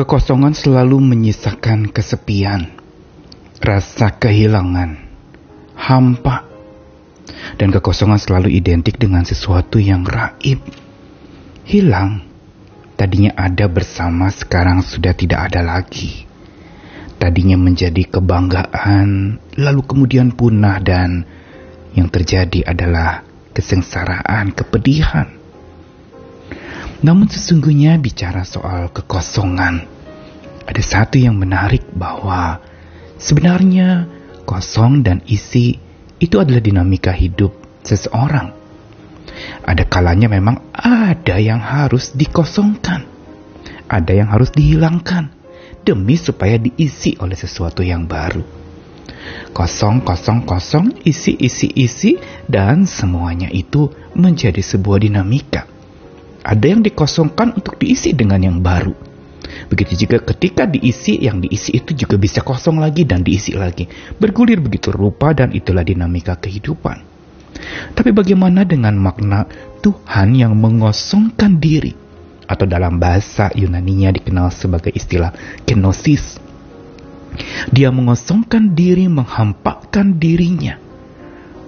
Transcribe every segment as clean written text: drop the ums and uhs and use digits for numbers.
Kekosongan selalu menyisakan kesepian, rasa kehilangan, hampa, dan kekosongan selalu identik dengan sesuatu yang raib, hilang. Tadinya ada bersama, sekarang sudah tidak ada lagi. Tadinya menjadi kebanggaan, lalu kemudian punah, dan yang terjadi adalah kesengsaraan, kepedihan. Namun sesungguhnya bicara soal kekosongan, ada satu yang menarik bahwa sebenarnya kosong dan isi itu adalah dinamika hidup seseorang. Ada kalanya memang ada yang harus dikosongkan, ada yang harus dihilangkan demi supaya diisi oleh sesuatu yang baru. Kosong, kosong, kosong, isi, isi, isi, dan semuanya itu menjadi sebuah dinamika. Ada yang dikosongkan untuk diisi dengan yang baru. Begitu juga ketika diisi, yang diisi itu juga bisa kosong lagi dan diisi lagi. Bergulir begitu rupa, dan itulah dinamika kehidupan. Tapi bagaimana dengan makna Tuhan yang mengosongkan diri? Atau dalam bahasa Yunaninya dikenal sebagai istilah kenosis. Dia mengosongkan diri, menghampakan dirinya.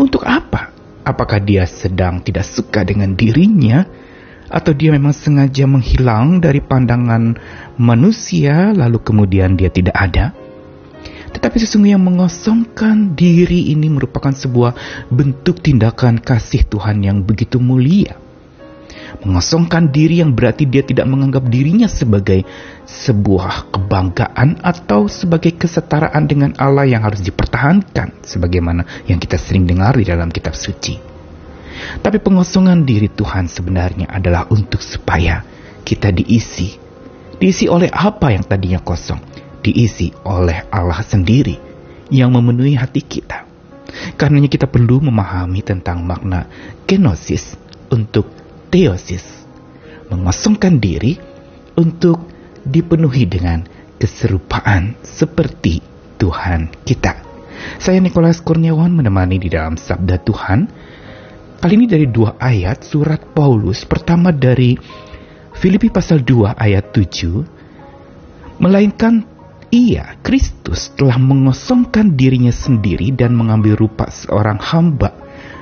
Untuk apa? Apakah dia sedang tidak suka dengan dirinya? Atau dia memang sengaja menghilang dari pandangan manusia, lalu kemudian dia tidak ada? Tetapi sesungguhnya mengosongkan diri ini merupakan sebuah bentuk tindakan kasih Tuhan yang begitu mulia. Mengosongkan diri yang berarti dia tidak menganggap dirinya sebagai sebuah kebanggaan atau sebagai kesetaraan dengan Allah yang harus dipertahankan, sebagaimana yang kita sering dengar di dalam kitab suci. Tapi pengosongan diri Tuhan sebenarnya adalah untuk supaya kita diisi. Diisi oleh apa yang tadinya kosong? Diisi oleh Allah sendiri yang memenuhi hati kita. Karenanya kita perlu memahami tentang makna kenosis untuk theosis. Mengosongkan diri untuk dipenuhi dengan keserupaan seperti Tuhan kita. Saya Nicholas Korniawan menemani di dalam Sabda Tuhan. Kali ini dari 2 ayat surat Paulus, pertama dari Filipi pasal 2 ayat 7, melainkan ia, Kristus, telah mengosongkan dirinya sendiri dan mengambil rupa seorang hamba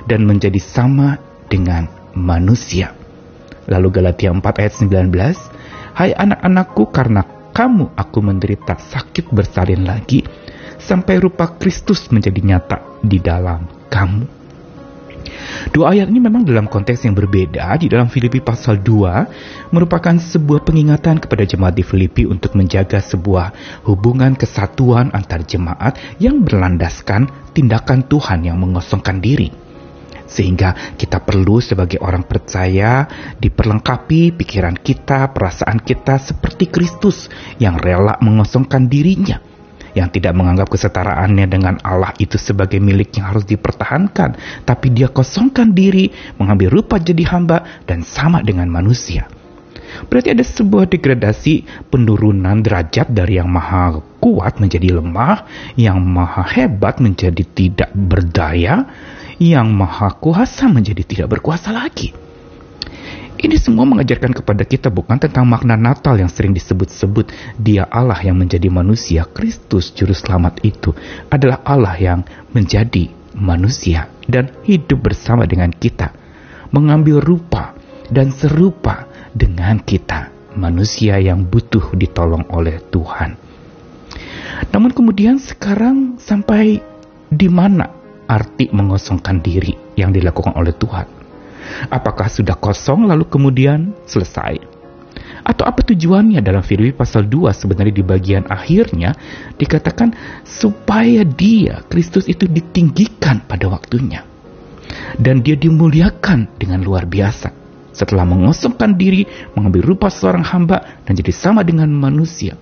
dan menjadi sama dengan manusia. Lalu Galatia 4 ayat 19, hai anak-anakku, karena kamu aku menderita sakit bersalin lagi, sampai rupa Kristus menjadi nyata di dalam kamu. 2 ayat ini memang dalam konteks yang berbeda. Di dalam Filipi pasal 2 merupakan sebuah pengingatan kepada jemaat di Filipi untuk menjaga sebuah hubungan kesatuan antar jemaat yang berlandaskan tindakan Tuhan yang mengosongkan diri. Sehingga kita perlu sebagai orang percaya diperlengkapi pikiran kita, perasaan kita seperti Kristus yang rela mengosongkan dirinya, yang tidak menganggap kesetaraannya dengan Allah itu sebagai milik yang harus dipertahankan, tapi dia kosongkan diri, mengambil rupa jadi hamba dan sama dengan manusia. Berarti ada sebuah degradasi, penurunan derajat dari yang maha kuat menjadi lemah, yang maha hebat menjadi tidak berdaya, yang maha kuasa menjadi tidak berkuasa lagi. Ini semua mengajarkan kepada kita bukan tentang makna Natal yang sering disebut-sebut. Dia Allah yang menjadi manusia. Kristus Juru Selamat itu adalah Allah yang menjadi manusia dan hidup bersama dengan kita. Mengambil rupa dan serupa dengan kita, manusia yang butuh ditolong oleh Tuhan. Namun kemudian sekarang sampai di mana arti mengosongkan diri yang dilakukan oleh Tuhan? Apakah sudah kosong lalu kemudian selesai? Atau apa tujuannya? Dalam Filipi pasal 2 sebenarnya di bagian akhirnya dikatakan supaya dia, Kristus itu ditinggikan pada waktunya. Dan dia dimuliakan dengan luar biasa. Setelah mengosongkan diri, mengambil rupa seorang hamba dan jadi sama dengan manusia.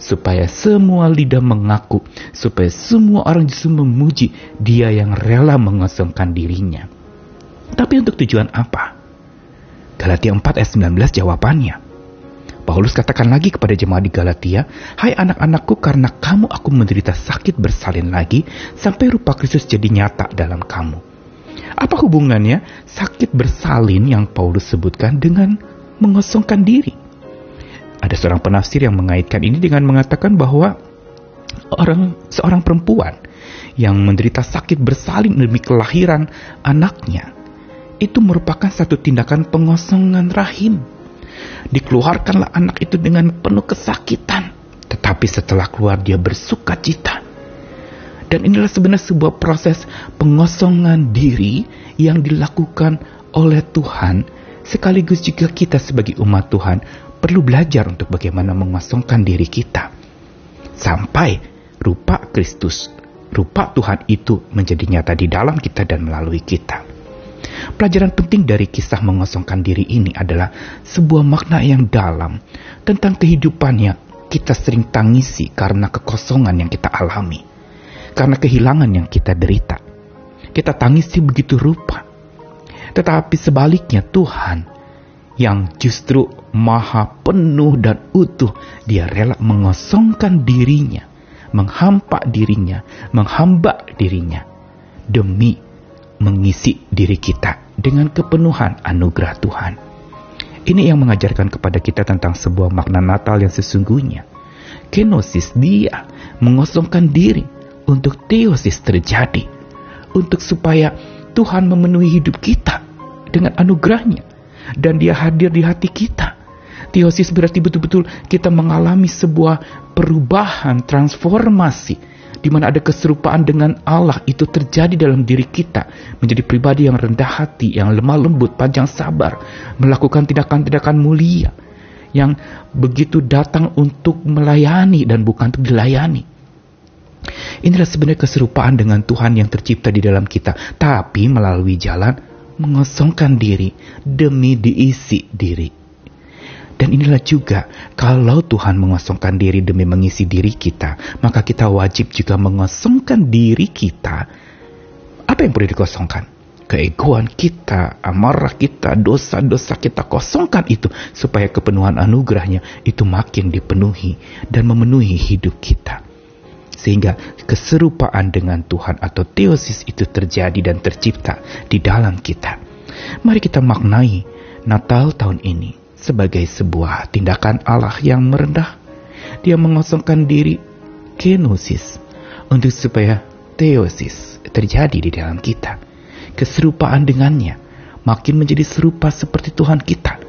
Supaya semua lidah mengaku, supaya semua orang justru memuji dia yang rela mengosongkan dirinya. Tapi untuk tujuan apa? Galatia 4 ayat 19 jawabannya. Paulus katakan lagi kepada jemaat di Galatia, hai anak-anakku, karena kamu aku menderita sakit bersalin lagi, sampai rupa Kristus jadi nyata dalam kamu. Apa hubungannya sakit bersalin yang Paulus sebutkan dengan mengosongkan diri? Ada seorang penafsir yang mengaitkan ini dengan mengatakan bahwa seorang perempuan yang menderita sakit bersalin demi kelahiran anaknya itu merupakan satu tindakan pengosongan rahim. Dikeluarkanlah anak itu dengan penuh kesakitan, tetapi setelah keluar dia bersuka cita. Dan inilah sebenarnya sebuah proses pengosongan diri yang dilakukan oleh Tuhan, sekaligus juga kita sebagai umat Tuhan perlu belajar untuk bagaimana mengosongkan diri kita sampai rupa Kristus, rupa Tuhan itu menjadi nyata di dalam kita dan melalui kita. Pelajaran penting dari kisah mengosongkan diri ini adalah sebuah makna yang dalam tentang kehidupan yang kita sering tangisi karena kekosongan yang kita alami, karena kehilangan yang kita derita. Kita tangisi begitu rupa. Tetapi sebaliknya Tuhan yang justru maha penuh dan utuh, dia rela mengosongkan dirinya, menghamba dirinya demi mengisi diri kita dengan kepenuhan anugerah Tuhan. Ini yang mengajarkan kepada kita tentang sebuah makna Natal yang sesungguhnya. Kenosis, dia mengosongkan diri untuk theosis terjadi, untuk supaya Tuhan memenuhi hidup kita dengan anugerahnya, dan dia hadir di hati kita. Theosis berarti betul-betul kita mengalami sebuah perubahan, transformasi, di mana ada keserupaan dengan Allah itu terjadi dalam diri kita, menjadi pribadi yang rendah hati, yang lemah lembut, panjang sabar, melakukan tindakan-tindakan mulia, yang begitu datang untuk melayani dan bukan untuk dilayani. Inilah sebenarnya keserupaan dengan Tuhan yang tercipta di dalam kita, tapi melalui jalan mengosongkan diri demi diisi diri. Dan inilah juga, kalau Tuhan mengosongkan diri demi mengisi diri kita, maka kita wajib juga mengosongkan diri kita. Apa yang perlu dikosongkan? Keegoan kita, amarah kita, dosa-dosa kita, kosongkan itu supaya kepenuhan anugerahnya itu makin dipenuhi dan memenuhi hidup kita. Sehingga keserupaan dengan Tuhan atau theosis itu terjadi dan tercipta di dalam kita. Mari kita maknai Natal tahun ini sebagai sebuah tindakan Allah yang merendah. Dia mengosongkan diri, kenosis, untuk supaya theosis terjadi di dalam kita. Keserupaan dengannya makin menjadi serupa seperti Tuhan kita.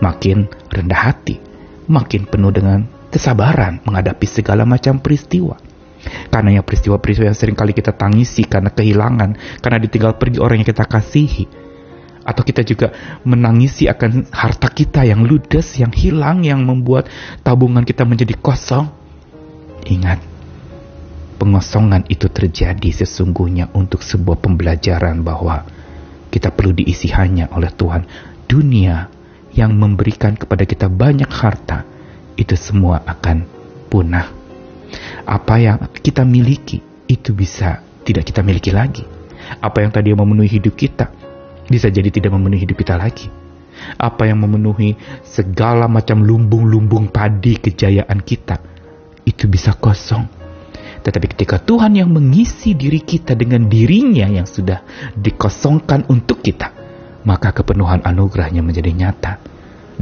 Makin rendah hati, makin penuh dengan kesabaran menghadapi segala macam peristiwa. Karena peristiwa-peristiwa yang seringkali kita tangisi karena kehilangan, karena ditinggal pergi orang yang kita kasihi, atau kita juga menangisi akan harta kita yang ludes, yang hilang, yang membuat tabungan kita menjadi kosong. Ingat, pengosongan itu terjadi sesungguhnya untuk sebuah pembelajaran bahwa kita perlu diisi hanya oleh Tuhan. Dunia yang memberikan kepada kita banyak harta, itu semua akan punah. Apa yang kita miliki itu bisa tidak kita miliki lagi. Apa yang tadi memenuhi hidup kita bisa jadi tidak memenuhi hidup kita lagi. Apa yang memenuhi segala macam lumbung-lumbung padi kejayaan kita itu bisa kosong. Tetapi ketika Tuhan yang mengisi diri kita dengan dirinya yang sudah dikosongkan untuk kita, maka kepenuhan anugerahnya menjadi nyata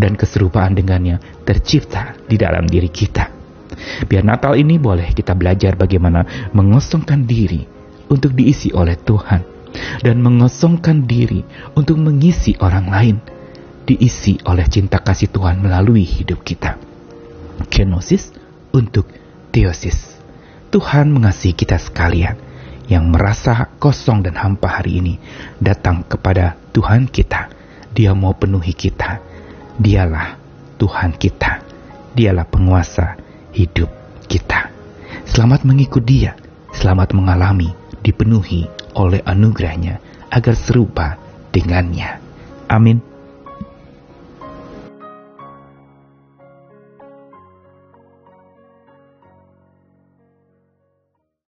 dan keserupaan dengannya tercipta di dalam diri kita. Biar Natal ini boleh kita belajar bagaimana mengosongkan diri untuk diisi oleh Tuhan, dan mengosongkan diri untuk mengisi orang lain, diisi oleh cinta kasih Tuhan melalui hidup kita. Kenosis untuk theosis. Tuhan mengasihi kita sekalian yang merasa kosong dan hampa hari ini. Datang kepada Tuhan kita. Dia mau penuhi kita. Dialah Tuhan kita. Dialah penguasa hidup kita. Selamat mengikuti dia, selamat mengalami, dipenuhi oleh anugerahnya agar serupa dengannya. Amin.